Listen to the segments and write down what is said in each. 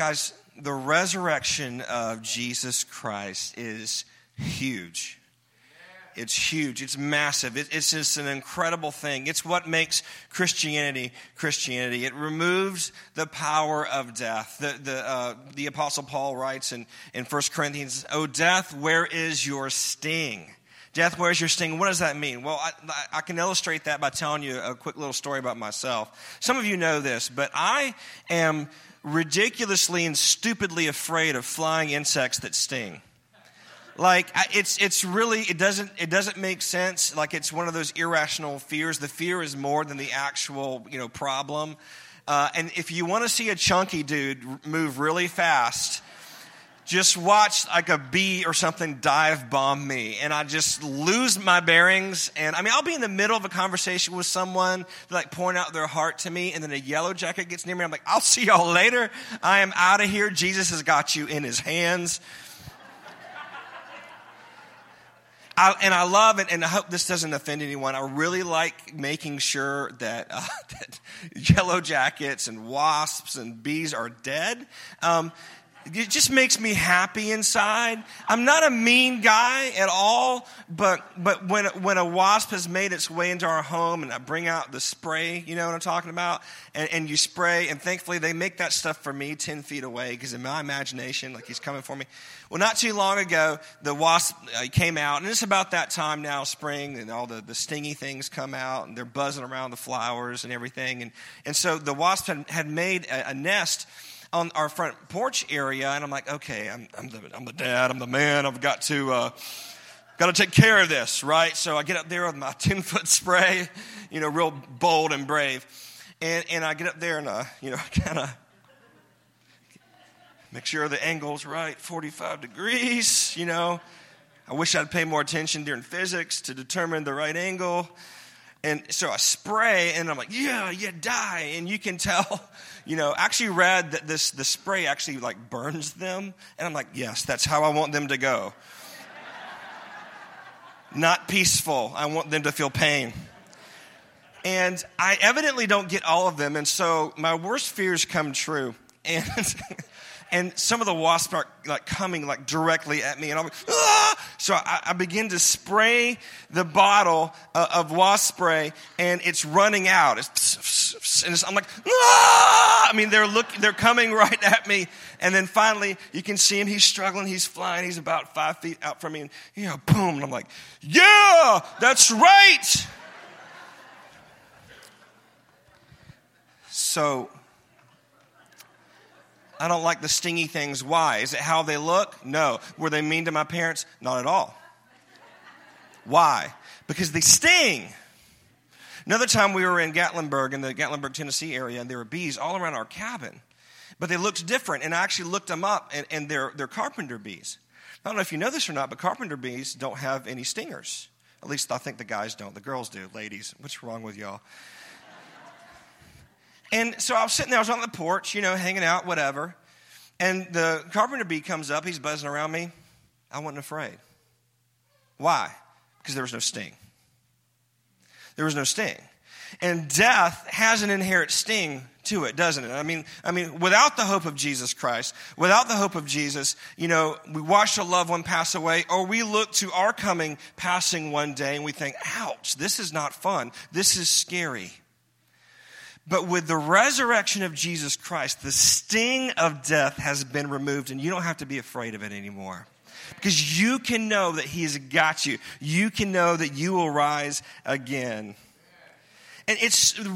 Guys, the resurrection of Jesus Christ is huge. It's huge. It's massive. It's just an incredible thing. It's what makes Christianity Christianity. It removes the power of death. The Apostle Paul writes in 1 Corinthians, "O death, where is your sting?" Death, where's your sting? What does that mean? Well, I can illustrate that by telling you a quick little story about myself. Some of you know this, but I am ridiculously and stupidly afraid of flying insects that sting. Like it's really it doesn't make sense. Like it's one of those irrational fears. The fear is more than the actual problem. And if you want to see a chunky dude move really fast, just watch like a bee or something dive bomb me, and I just lose my bearings. And I mean, I'll be in the middle of a conversation with someone, they like point out their heart to me, and then a yellow jacket gets near me. I'm like, "I'll see y'all later. I am out of here. Jesus has got you in his hands." I love it, and I hope this doesn't offend anyone. I really like making sure that yellow jackets and wasps and bees are dead. It just makes me happy inside. I'm not a mean guy at all, but when a wasp has made its way into our home and I bring out the spray, you know what I'm talking about, and you spray, and thankfully they make that stuff for me 10 feet away because in my imagination, like he's coming for me. Well, not too long ago, the wasp came out, and it's about that time now, spring, and all the stingy things come out, and they're buzzing around the flowers and everything. And so the wasp had made a nest on our front porch area, and I'm like, okay, I'm the dad, I'm the man, I've got to take care of this, right? So I get up there with my 10-foot spray, real bold and brave, and I get up there and kind of make sure the angle's right, 45 degrees. I wish I'd pay more attention during physics to determine the right angle. And so I spray, and I'm like, yeah, die. And you can tell, I actually read that the spray actually, like, burns them. And I'm like, yes, that's how I want them to go. Not peaceful. I want them to feel pain. And I evidently don't get all of them, and so my worst fears come true. And some of the wasps are like coming like directly at me, and I'm like, ah! So I begin to spray the bottle of wasp spray, and it's running out. I'm like, ah! I mean, they're coming right at me, and then finally you can see him. He's struggling. He's flying. He's about 5 feet out from me, and boom! And I'm like, yeah, that's right. So I don't like the stingy things. Why? Is it how they look? No. Were they mean to my parents? Not at all. Why? Because they sting. Another time we were in Gatlinburg, in the Gatlinburg, Tennessee area, and there were bees all around our cabin. But they looked different, and I actually looked them up, and they're carpenter bees. I don't know if you know this or not, but carpenter bees don't have any stingers. At least I think the guys don't. The girls do. Ladies, what's wrong with y'all? And so I was sitting there, I was on the porch, hanging out, whatever. And the carpenter bee comes up, he's buzzing around me. I wasn't afraid. Why? Because there was no sting. There was no sting. And death has an inherent sting to it, doesn't it? I mean, without the hope of Jesus Christ, without the hope of Jesus, we watch a loved one pass away, or we look to our coming passing one day and we think, ouch, this is not fun. This is scary. But with the resurrection of Jesus Christ, the sting of death has been removed, and you don't have to be afraid of it anymore. Because you can know that he has got you. You can know that you will rise again. And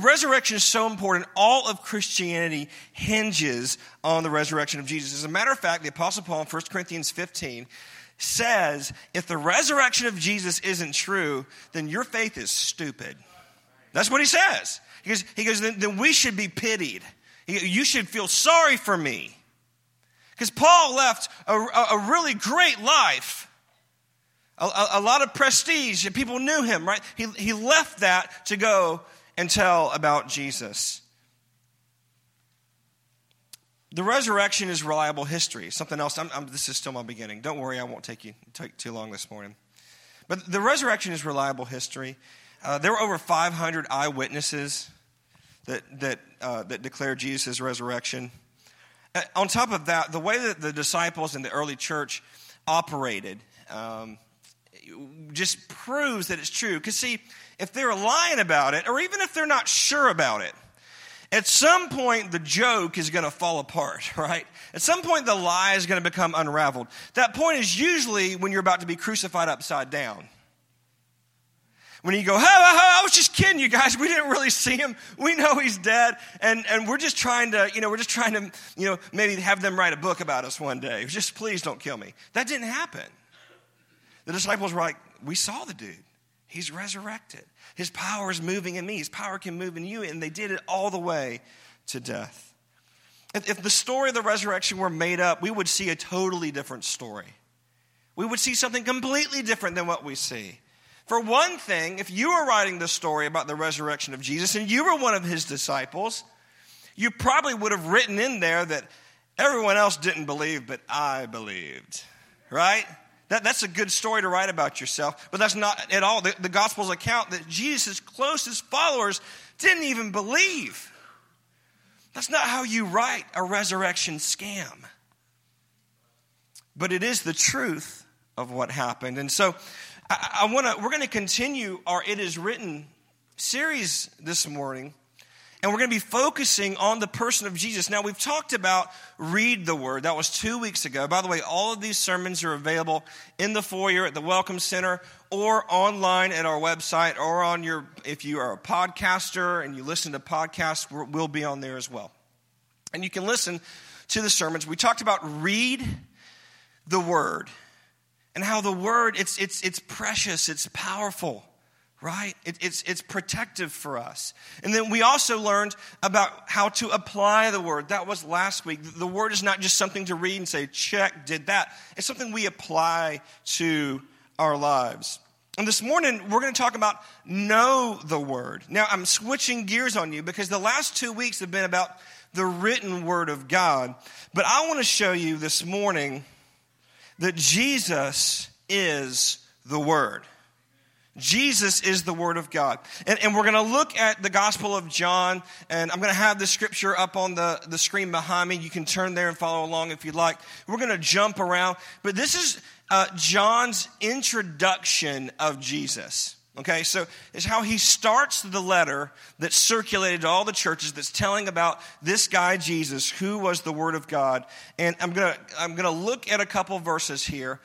resurrection is so important. All of Christianity hinges on the resurrection of Jesus. As a matter of fact, the Apostle Paul in 1 Corinthians 15 says, if the resurrection of Jesus isn't true, then your faith is stupid. That's what he says. He goes, then we should be pitied. You should feel sorry for me. Because Paul left a really great life, a lot of prestige, and people knew him, right? He left that to go and tell about Jesus. The resurrection is reliable history. Something else, this is still my beginning. Don't worry, I won't take too long this morning. But the resurrection is reliable history. There were over 500 eyewitnesses that declared Jesus' resurrection. On top of that, the way that the disciples in the early church operated just proves that it's true. Because, see, if they're lying about it, or even if they're not sure about it, at some point the joke is going to fall apart, right? At some point the lie is going to become unraveled. That point is usually when you're about to be crucified upside down. When you go, I was just kidding you guys. We didn't really see him. We know he's dead. And we're just trying to, maybe have them write a book about us one day. Just please don't kill me. That didn't happen. The disciples were like, we saw the dude. He's resurrected. His power is moving in me. His power can move in you. And they did it all the way to death. If the story of the resurrection were made up, we would see a totally different story. We would see something completely different than what we see. For one thing, if you were writing this story about the resurrection of Jesus and you were one of his disciples, you probably would have written in there that everyone else didn't believe, but I believed, right? That's a good story to write about yourself, but that's not at all the gospel's account that Jesus' closest followers didn't even believe. That's not how you write a resurrection scam. But it is the truth of what happened. And so we're going to continue our It Is Written series this morning, and we're going to be focusing on the person of Jesus. Now, we've talked about Read the Word. That was 2 weeks ago. By the way, all of these sermons are available in the foyer at the Welcome Center or online at our website or if you are a podcaster and you listen to podcasts, we'll be on there as well. And you can listen to the sermons. We talked about Read the Word. And how the word, it's precious, it's powerful, right? It's protective for us. And then we also learned about how to apply the word. That was last week. The word is not just something to read and say, check, did that. It's something we apply to our lives. And this morning, we're going to talk about know the word. Now, I'm switching gears on you because the last 2 weeks have been about the written word of God. But I want to show you this morning that Jesus is the Word. Jesus is the Word of God. And we're going to look at the Gospel of John, and I'm going to have the scripture up on the screen behind me. You can turn there and follow along if you'd like. We're going to jump around. But this is John's introduction of Jesus. Okay, so it's how he starts the letter that circulated to all the churches that's telling about this guy, Jesus, who was the Word of God. And I'm gonna look at a couple verses here.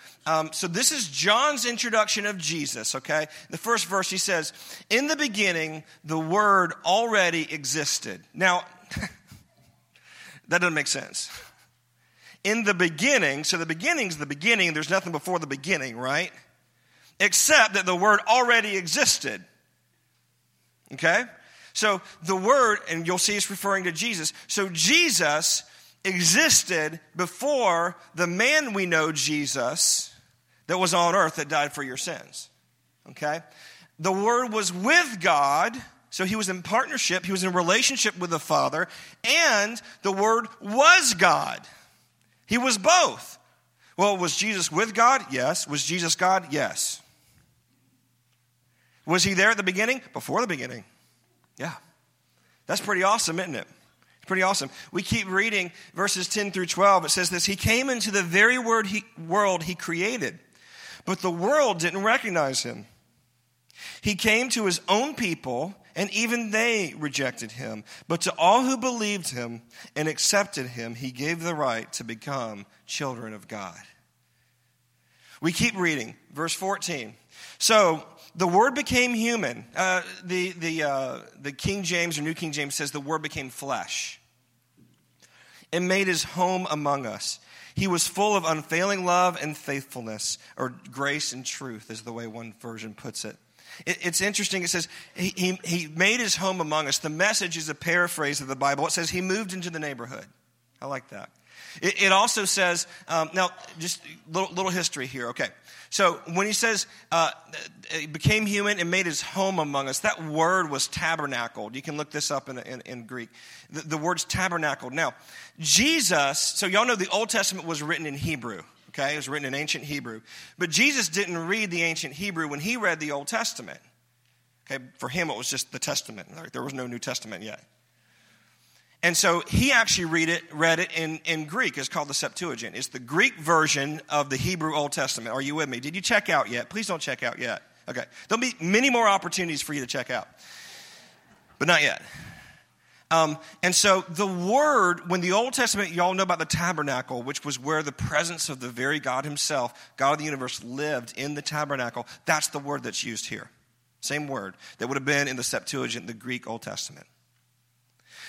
So this is John's introduction of Jesus, okay? The first verse, he says, in the beginning, the Word already existed. Now, that doesn't make sense. In the beginning, so the beginning's the beginning. There's nothing before the beginning, right? Except that the Word already existed, okay? So the Word, and you'll see it's referring to Jesus. So Jesus existed before the man we know, Jesus, that was on earth that died for your sins, okay? The Word was with God, so he was in partnership. He was in relationship with the Father, and the Word was God. He was both. Well, was Jesus with God? Yes. Was Jesus God? Yes. Was he there at the beginning? Before the beginning. Yeah. That's pretty awesome, isn't it? It's pretty awesome. We keep reading verses 10 through 12. It says this, he came into the very world he created, but the world didn't recognize him. He came to his own people, and even they rejected him. But to all who believed him and accepted him, he gave the right to become children of God. We keep reading, verse 14. So the Word became human. The King James or New King James says the Word became flesh and made his home among us. He was full of unfailing love and faithfulness, or grace and truth is the way one version puts it. It's interesting. It says he made his home among us. The Message is a paraphrase of the Bible. It says he moved into the neighborhood. I like that. It also says, now just little history here. Okay. So when he says he became human and made his home among us, that word was tabernacled. You can look this up in Greek. The word's tabernacled. Now, Jesus, so y'all know the Old Testament was written in Hebrew. Okay, it was written in ancient Hebrew. But Jesus didn't read the ancient Hebrew when he read the Old Testament. Okay, for him, it was just the Testament. There was no New Testament yet. And so he actually read it in Greek. It's called the Septuagint. It's the Greek version of the Hebrew Old Testament. Are you with me? Did you check out yet? Please don't check out yet. Okay. There'll be many more opportunities for you to check out, but not yet. And so the word, when the Old Testament, y'all know about the tabernacle, which was where the presence of the very God himself, God of the universe, lived in the tabernacle. That's the word that's used here. Same word that would have been in the Septuagint, the Greek Old Testament.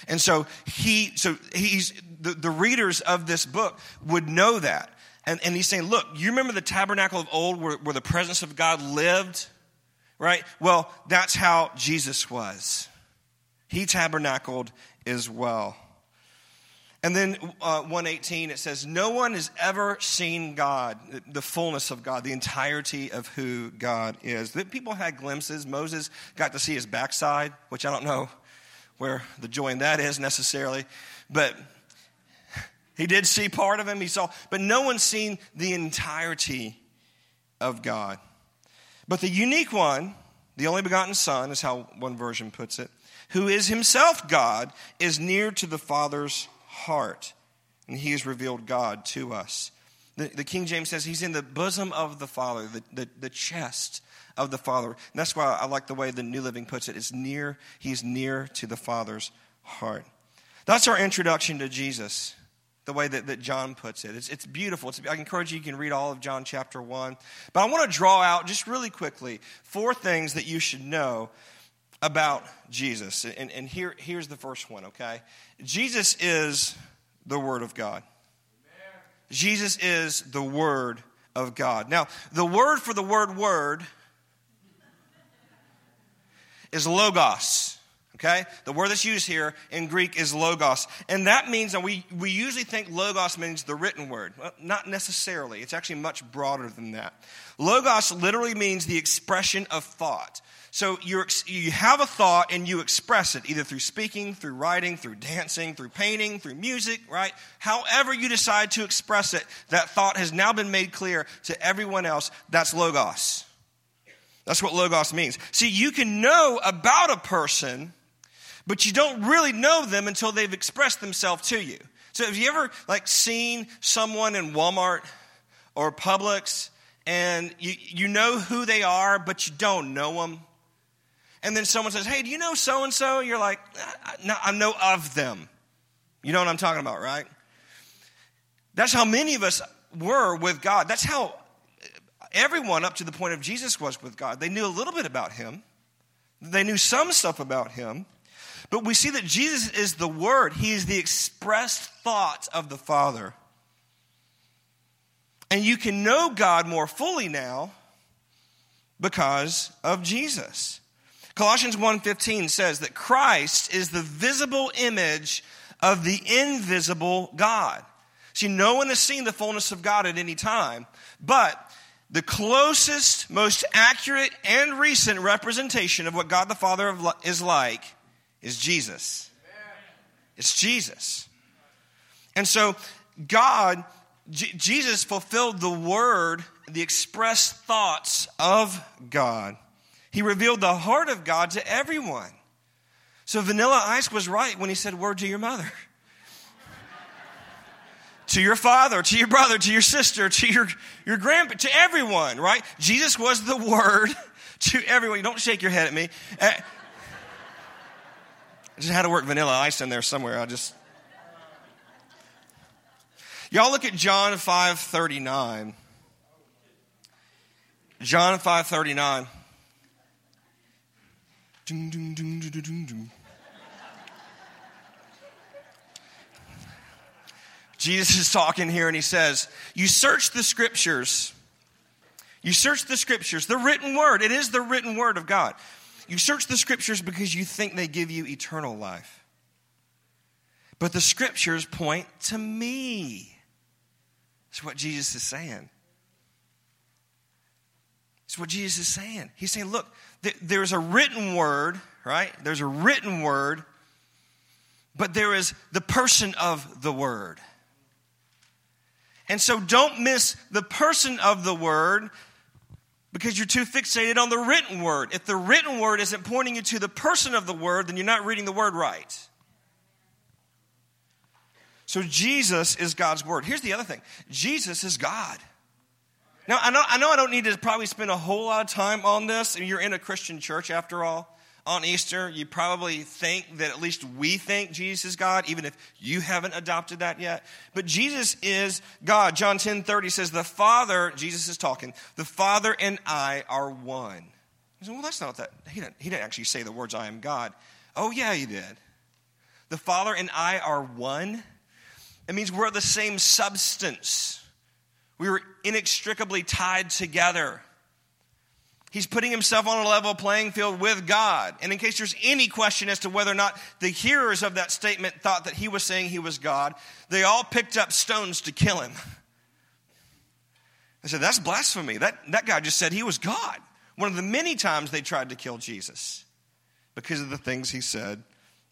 And so the readers of this book would know that. And he's saying, look, you remember the tabernacle of old where the presence of God lived, right? Well, that's how Jesus was. He tabernacled as well. And then 1:18, it says, no one has ever seen God, the fullness of God, the entirety of who God is. People had glimpses. Moses got to see his backside, which I don't know where the joy in that is necessarily, but he did see part of him. He saw, but no one's seen the entirety of God. But the unique one, the only begotten Son, is how one version puts it, who is himself God, is near to the Father's heart, and he has revealed God to us. The King James says he's in the bosom of the Father, the chest of the Father. And that's why I like the way the New Living puts it. It's near, he's near to the Father's heart. That's our introduction to Jesus, the way that John puts it. It's beautiful. I encourage you can read all of John chapter 1. But I want to draw out just really quickly 4 things that you should know about Jesus. And here's the first one, okay? Jesus is the Word of God. Amen. Jesus is the Word of God. Now, the word for the word word is logos, okay? The word that's used here in Greek is logos. And that means that we usually think logos means the written word. Well, not necessarily. It's actually much broader than that. Logos literally means the expression of thought. So you have a thought and you express it, either through speaking, through writing, through dancing, through painting, through music, right? However you decide to express it, that thought has now been made clear to everyone else. That's logos. That's what logos means. See, you can know about a person, but you don't really know them until they've expressed themselves to you. So have you ever seen someone in Walmart or Publix and you know who they are, but you don't know them? And then someone says, hey, do you know so-and-so? You're like, no, I know of them. You know what I'm talking about, right? That's how many of us were with God. That's how everyone up to the point of Jesus was with God. They knew a little bit about him. They knew some stuff about him. But we see that Jesus is the Word. He is the expressed thought of the Father. And you can know God more fully now because of Jesus. Colossians 1:15 says that Christ is the visible image of the invisible God. See, no one has seen the fullness of God at any time, but the closest, most accurate, and recent representation of what God the Father is like is Jesus. It's Jesus. And so Jesus fulfilled the Word, the expressed thoughts of God. He revealed the heart of God to everyone. So Vanilla Ice was right when he said, word to your mother, to your father, to your brother, to your sister, to your grandpa, to everyone, right? Jesus was the Word to everyone. You don't shake your head at me. I just had to work Vanilla Ice in there somewhere. Y'all look at John 5:39. John 5:39. Jesus is talking here and he says, you search the scriptures, the written word. It is the written word of God. You search the scriptures because you think they give you eternal life. But the scriptures point to me. That's what Jesus is saying. It's what Jesus is saying. He's saying, look, there's a written word, right? There's a written word, but there is the person of the word. And so don't miss the person of the word because you're too fixated on the written word. If the written word isn't pointing you to the person of the word, then you're not reading the word right. So Jesus is God's word. Here's the other thing. Jesus is God. Now, I know I don't need to probably spend a whole lot of time on this. You're in a Christian church, after all. On Easter, you probably think that at least we think Jesus is God, even if you haven't adopted that yet. But Jesus is God. John 10:30 says, the Father, Jesus is talking, the Father and I are one. You say, well, that's not that. He didn't actually say the words, I am God. Oh, yeah, he did. The Father and I are one. It means we're the same substance. We were inextricably tied together. He's putting himself on a level playing field with God. And in case there's any question as to whether or not the hearers of that statement thought that he was saying he was God, they all picked up stones to kill him. They said, that's blasphemy. That guy just said he was God. One of the many times they tried to kill Jesus because of the things he said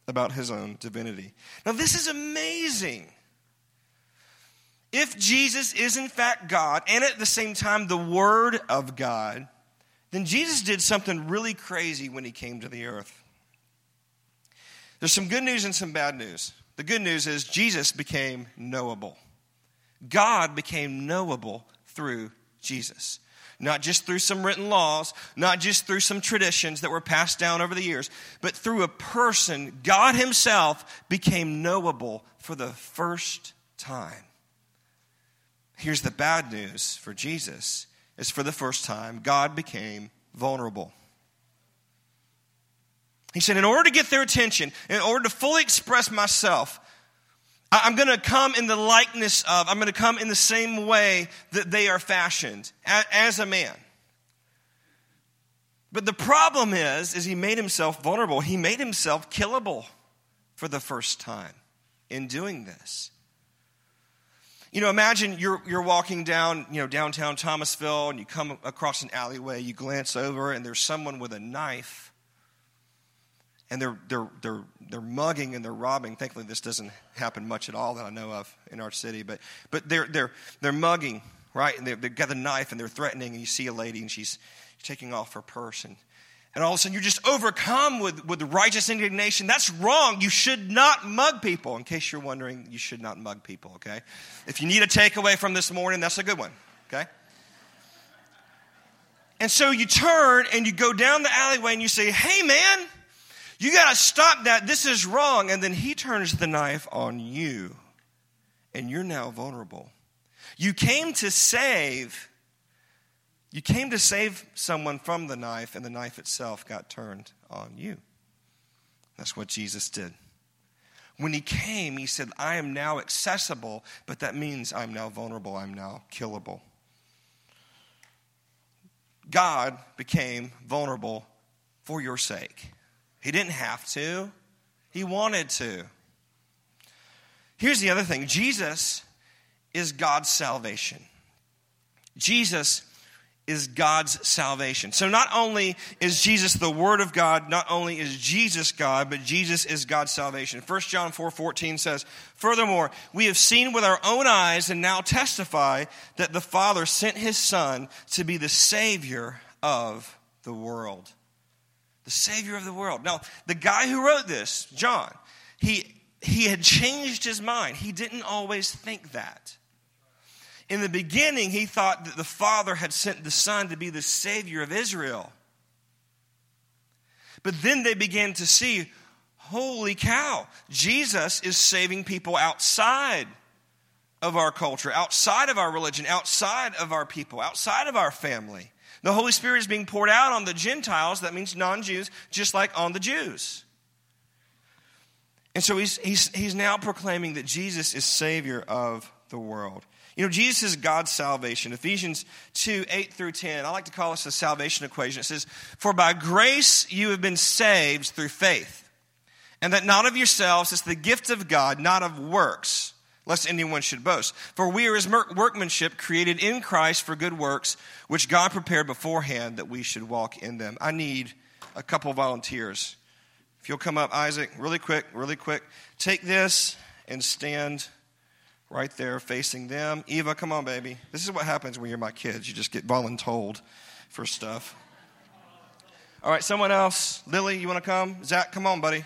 about his own divinity. Now, this is amazing. If Jesus is in fact God, and at the same time the Word of God, then Jesus did something really crazy when he came to the earth. There's some good news and some bad news. The good news is Jesus became knowable. God became knowable through Jesus. Not just through some written laws, not just through some traditions that were passed down over the years, but through a person, God himself became knowable for the first time. Here's the bad news for Jesus. Is for the first time, God became vulnerable. He said, in order to get their attention, in order to fully express myself, I'm going to come in the likeness of, I'm going to come in the same way that they are fashioned, as a man. But the problem is he made himself vulnerable. He made himself killable for the first time in doing this. You know, imagine you're walking down, downtown Thomasville, and you come across an alleyway, you glance over, and there's someone with a knife, and they're mugging and they're robbing. Thankfully, this doesn't happen much at all that I know of in our city, but they're mugging, right? And they've got a knife and they're threatening, and you see a lady and she's taking off her purse, and all of a sudden you're just overcome with righteous indignation. That's wrong. You should not mug people. In case you're wondering, you should not mug people, okay? If you need a takeaway from this morning, that's a good one, okay? And so you turn and you go down the alleyway and you say, hey, man, you got to stop that. This is wrong. And then he turns the knife on you, and you're now vulnerable. You came to save someone from the knife, and the knife itself got turned on you. That's what Jesus did. When he came, he said, I am now accessible, but that means I'm now vulnerable. I'm now killable. God became vulnerable for your sake. He didn't have to. He wanted to. Here's the other thing. Jesus is God's salvation. Jesus is God's salvation. So not only is Jesus the Word of God, not only is Jesus God, but Jesus is God's salvation. 1 John 4:14 says, furthermore, we have seen with our own eyes and now testify that the Father sent his Son to be the Savior of the world. The Savior of the world. Now, the guy who wrote this, John, he had changed his mind. He didn't always think that. In the beginning, he thought that the Father had sent the Son to be the Savior of Israel. But then they began to see, holy cow, Jesus is saving people outside of our culture, outside of our religion, outside of our people, outside of our family. The Holy Spirit is being poured out on the Gentiles, that means non-Jews, just like on the Jews. And so he's now proclaiming that Jesus is Savior of the world. You know, Jesus is God's salvation. Ephesians 2:8 through 10. I like to call this the salvation equation. It says, for by grace you have been saved through faith, and that not of yourselves, it's the gift of God, not of works, lest anyone should boast. For we are his workmanship, created in Christ for good works, which God prepared beforehand that we should walk in them. I need a couple volunteers. If you'll come up, Isaac, really quick. Take this and stand right there facing them. Eva, come on, baby. This is what happens when you're my kids. You just get voluntold for stuff. All right, someone else. Lily, you want to come? Zach, come on, buddy.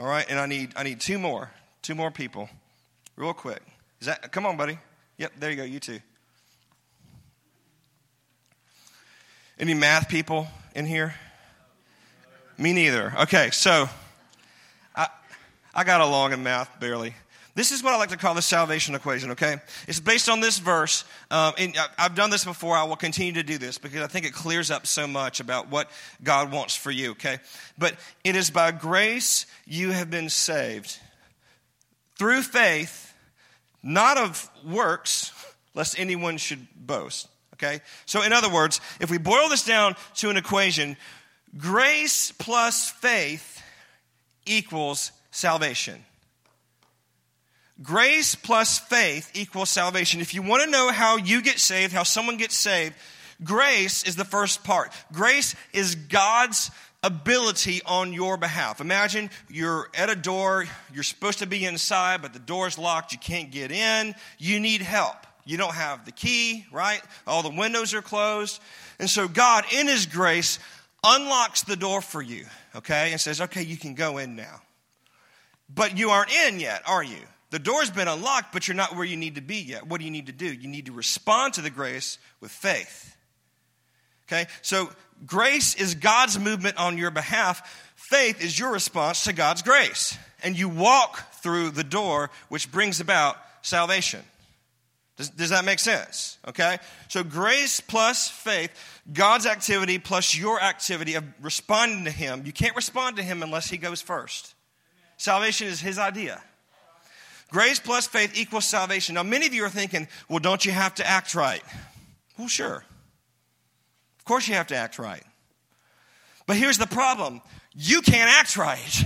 All right, and I need two more people, real quick. Is that? Come on, buddy. Yep, there you go. You two. Any math people in here? Me neither. Okay, so I got along in math barely. This is what I like to call the salvation equation, okay? It's based on this verse, and I've done this before. I will continue to do this because I think it clears up so much about what God wants for you, okay? But it is by grace you have been saved through faith, not of works, lest anyone should boast, okay? So in other words, if we boil this down to an equation, grace plus faith equals salvation. Grace plus faith equals salvation. If you want to know how you get saved, how someone gets saved, grace is the first part. Grace is God's ability on your behalf. Imagine you're at a door, you're supposed to be inside, but the door's locked, you can't get in, you need help. You don't have the key, right? All the windows are closed. And so God, in His grace, unlocks the door for you, okay, and says, okay, you can go in now. But you aren't in yet, are you? The door's been unlocked, but you're not where you need to be yet. What do you need to do? You need to respond to the grace with faith. Okay? So grace is God's movement on your behalf. Faith is your response to God's grace. And you walk through the door, which brings about salvation. Does that make sense? Okay? So grace plus faith, God's activity plus your activity of responding to Him. You can't respond to Him unless He goes first. Salvation is His idea. Grace plus faith equals salvation. Now, many of you are thinking, well, don't you have to act right? Well, sure. Of course you have to act right. But here's the problem. You can't act right.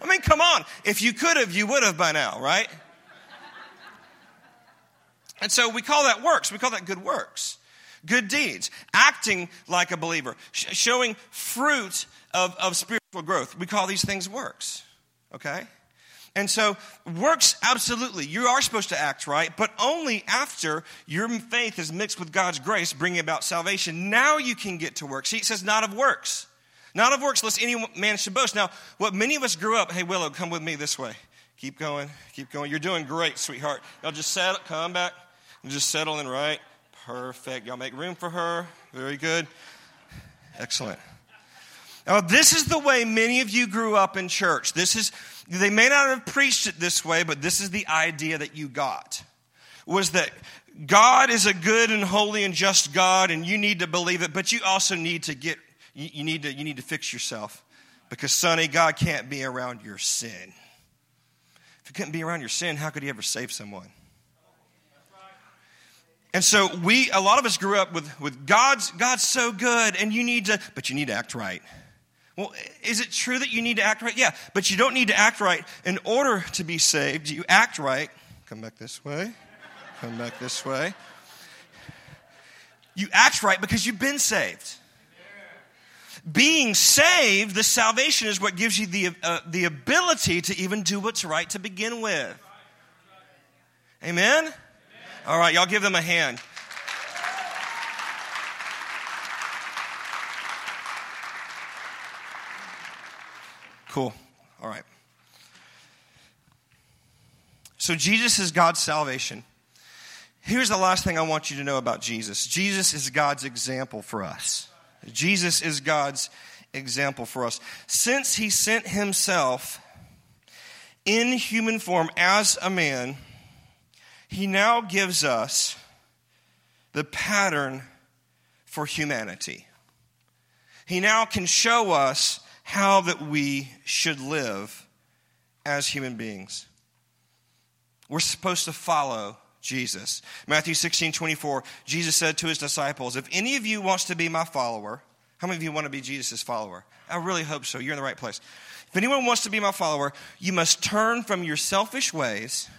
I mean, come on. If you could have, you would have by now, right? And so we call that works. We call that good works. Good deeds. Acting like a believer. Showing fruit of spiritual growth. We call these things works. Okay? And so works, absolutely. You are supposed to act right, but only after your faith is mixed with God's grace, bringing about salvation. Now you can get to works. See, it says not of works. Not of works, lest any man should boast. Now, what many of us grew up, hey, Willow, come with me this way. Keep going, keep going. You're doing great, sweetheart. Y'all just settle, come back. Just settle in right. Perfect. Y'all make room for her. Very good. Excellent. Now, this is the way many of you grew up in church. They may not have preached it this way, but this is the idea that you got, was that God is a good and holy and just God, and you need to believe it, but you also need to you need to fix yourself, because, Sonny, God can't be around your sin. If He couldn't be around your sin, how could He ever save someone? And so a lot of us grew up with God's so good, and you need to act right. Well, is it true that you need to act right? Yeah, but you don't need to act right in order to be saved. You act right. Come back this way. Come back this way. You act right because you've been saved. Being saved, the salvation is what gives you the ability to even do what's right to begin with. Amen? All right, y'all give them a hand. Cool. All right. So Jesus is God's salvation. Here's the last thing I want you to know about Jesus. Jesus is God's example for us. Jesus is God's example for us. Since He sent Himself in human form as a man, He now gives us the pattern for humanity. He now can show us how that we should live as human beings. We're supposed to follow Jesus. Matthew 16:24, Jesus said to His disciples, if any of you wants to be my follower, how many of you want to be Jesus' follower? I really hope so. You're in the right place. If anyone wants to be my follower, you must turn from your selfish ways,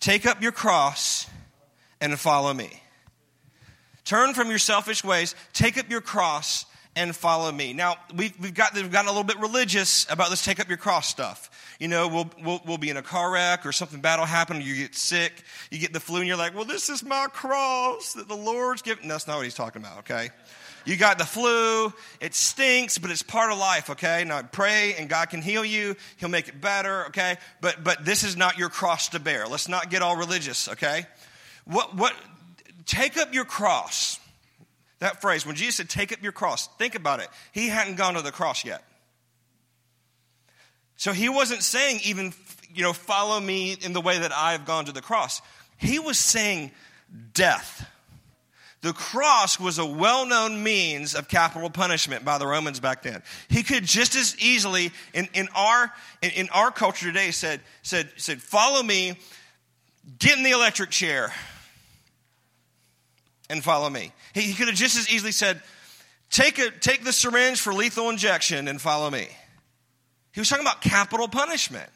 take up your cross, and follow me. Turn from your selfish ways, take up your cross, and follow me. Now, we've gotten a little bit religious about this take up your cross stuff. You know, we'll be in a car wreck or something bad will happen, you get sick, you get the flu, and you're like, well, this is my cross that the Lord's given. No, that's not what He's talking about, okay? You got the flu. It stinks, but it's part of life, okay? Now pray and God can heal you. He'll make it better, okay? But this is not your cross to bear. Let's not get all religious, okay? Take up your cross. That phrase, when Jesus said take up your cross, think about it. He hadn't gone to the cross yet. So he wasn't saying even, follow me in the way that I've gone to the cross. He was saying death. The cross was a well-known means of capital punishment by the Romans back then. He could just as easily, in our culture today, said, follow me, get in the electric chair, and follow me. He could have just as easily said, take the syringe for lethal injection and follow me. He was talking about capital punishment.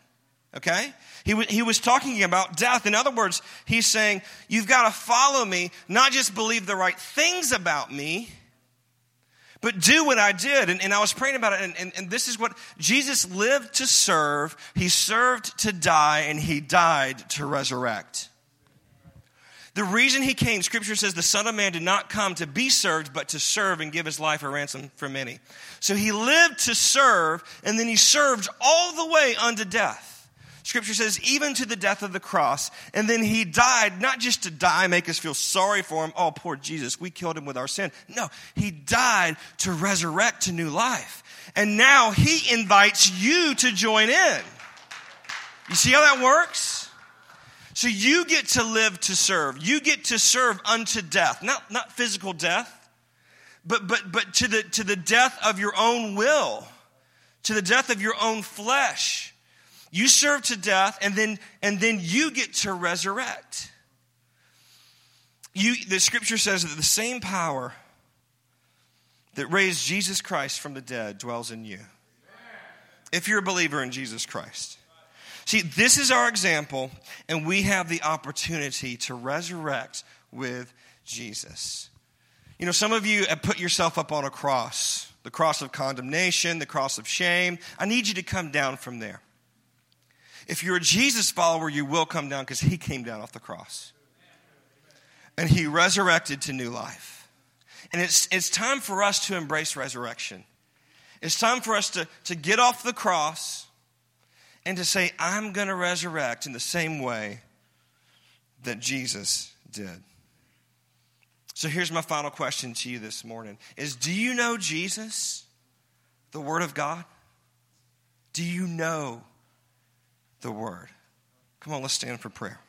Okay? He was talking about death. In other words, he's saying, you've got to follow me, not just believe the right things about me, but do what I did. And I was praying about it, and this is what Jesus lived to serve. He served to die, and he died to resurrect. The reason he came, Scripture says, the Son of Man did not come to be served, but to serve and give his life a ransom for many. So he lived to serve, and then he served all the way unto death. Scripture says, even to the death of the cross. And then he died, not just to die, make us feel sorry for him. Oh, poor Jesus, we killed him with our sin. No, he died to resurrect to new life. And now he invites you to join in. You see how that works? So you get to live to serve. You get to serve unto death. Not physical death, but to the death of your own will, to the death of your own flesh. You serve to death, and then you get to resurrect. The Scripture says that the same power that raised Jesus Christ from the dead dwells in you. If you're a believer in Jesus Christ. See, this is our example, and we have the opportunity to resurrect with Jesus. Some of you have put yourself up on a cross, the cross of condemnation, the cross of shame. I need you to come down from there. If you're a Jesus follower, you will come down because he came down off the cross. And he resurrected to new life. And it's time for us to embrace resurrection. It's time for us to get off the cross and to say, I'm going to resurrect in the same way that Jesus did. So here's my final question to you this morning is, do you know Jesus, the Word of God? Do you know the Word? Come on, let's stand for prayer.